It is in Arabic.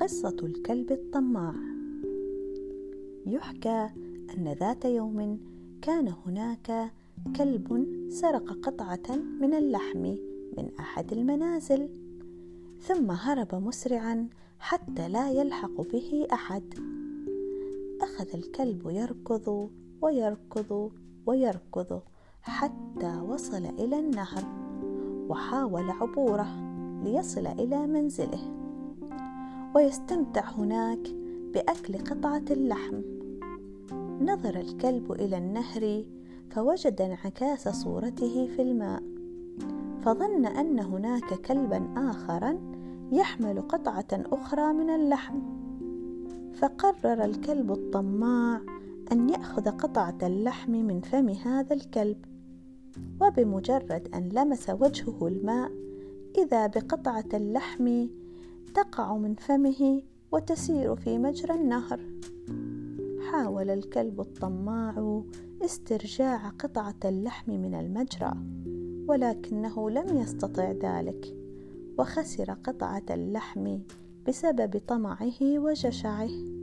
قصة الكلب الطماع. يحكى أن ذات يوم كان هناك كلب سرق قطعة من اللحم من أحد المنازل، ثم هرب مسرعا حتى لا يلحق به أحد. أخذ الكلب يركض ويركض ويركض حتى وصل إلى النهر، وحاول عبوره ليصل إلى منزله ويستمتع هناك بأكل قطعة اللحم. نظر الكلب إلى النهر فوجد انعكاس صورته في الماء، فظن أن هناك كلبا آخرا يحمل قطعة أخرى من اللحم، فقرر الكلب الطماع أن يأخذ قطعة اللحم من فم هذا الكلب. وبمجرد أن لمس وجهه الماء إذا بقطعة اللحم تقع من فمه وتسير في مجرى النهر. حاول الكلب الطماع استرجاع قطعة اللحم من المجرى، ولكنه لم يستطع ذلك، وخسر قطعة اللحم بسبب طمعه وجشعه.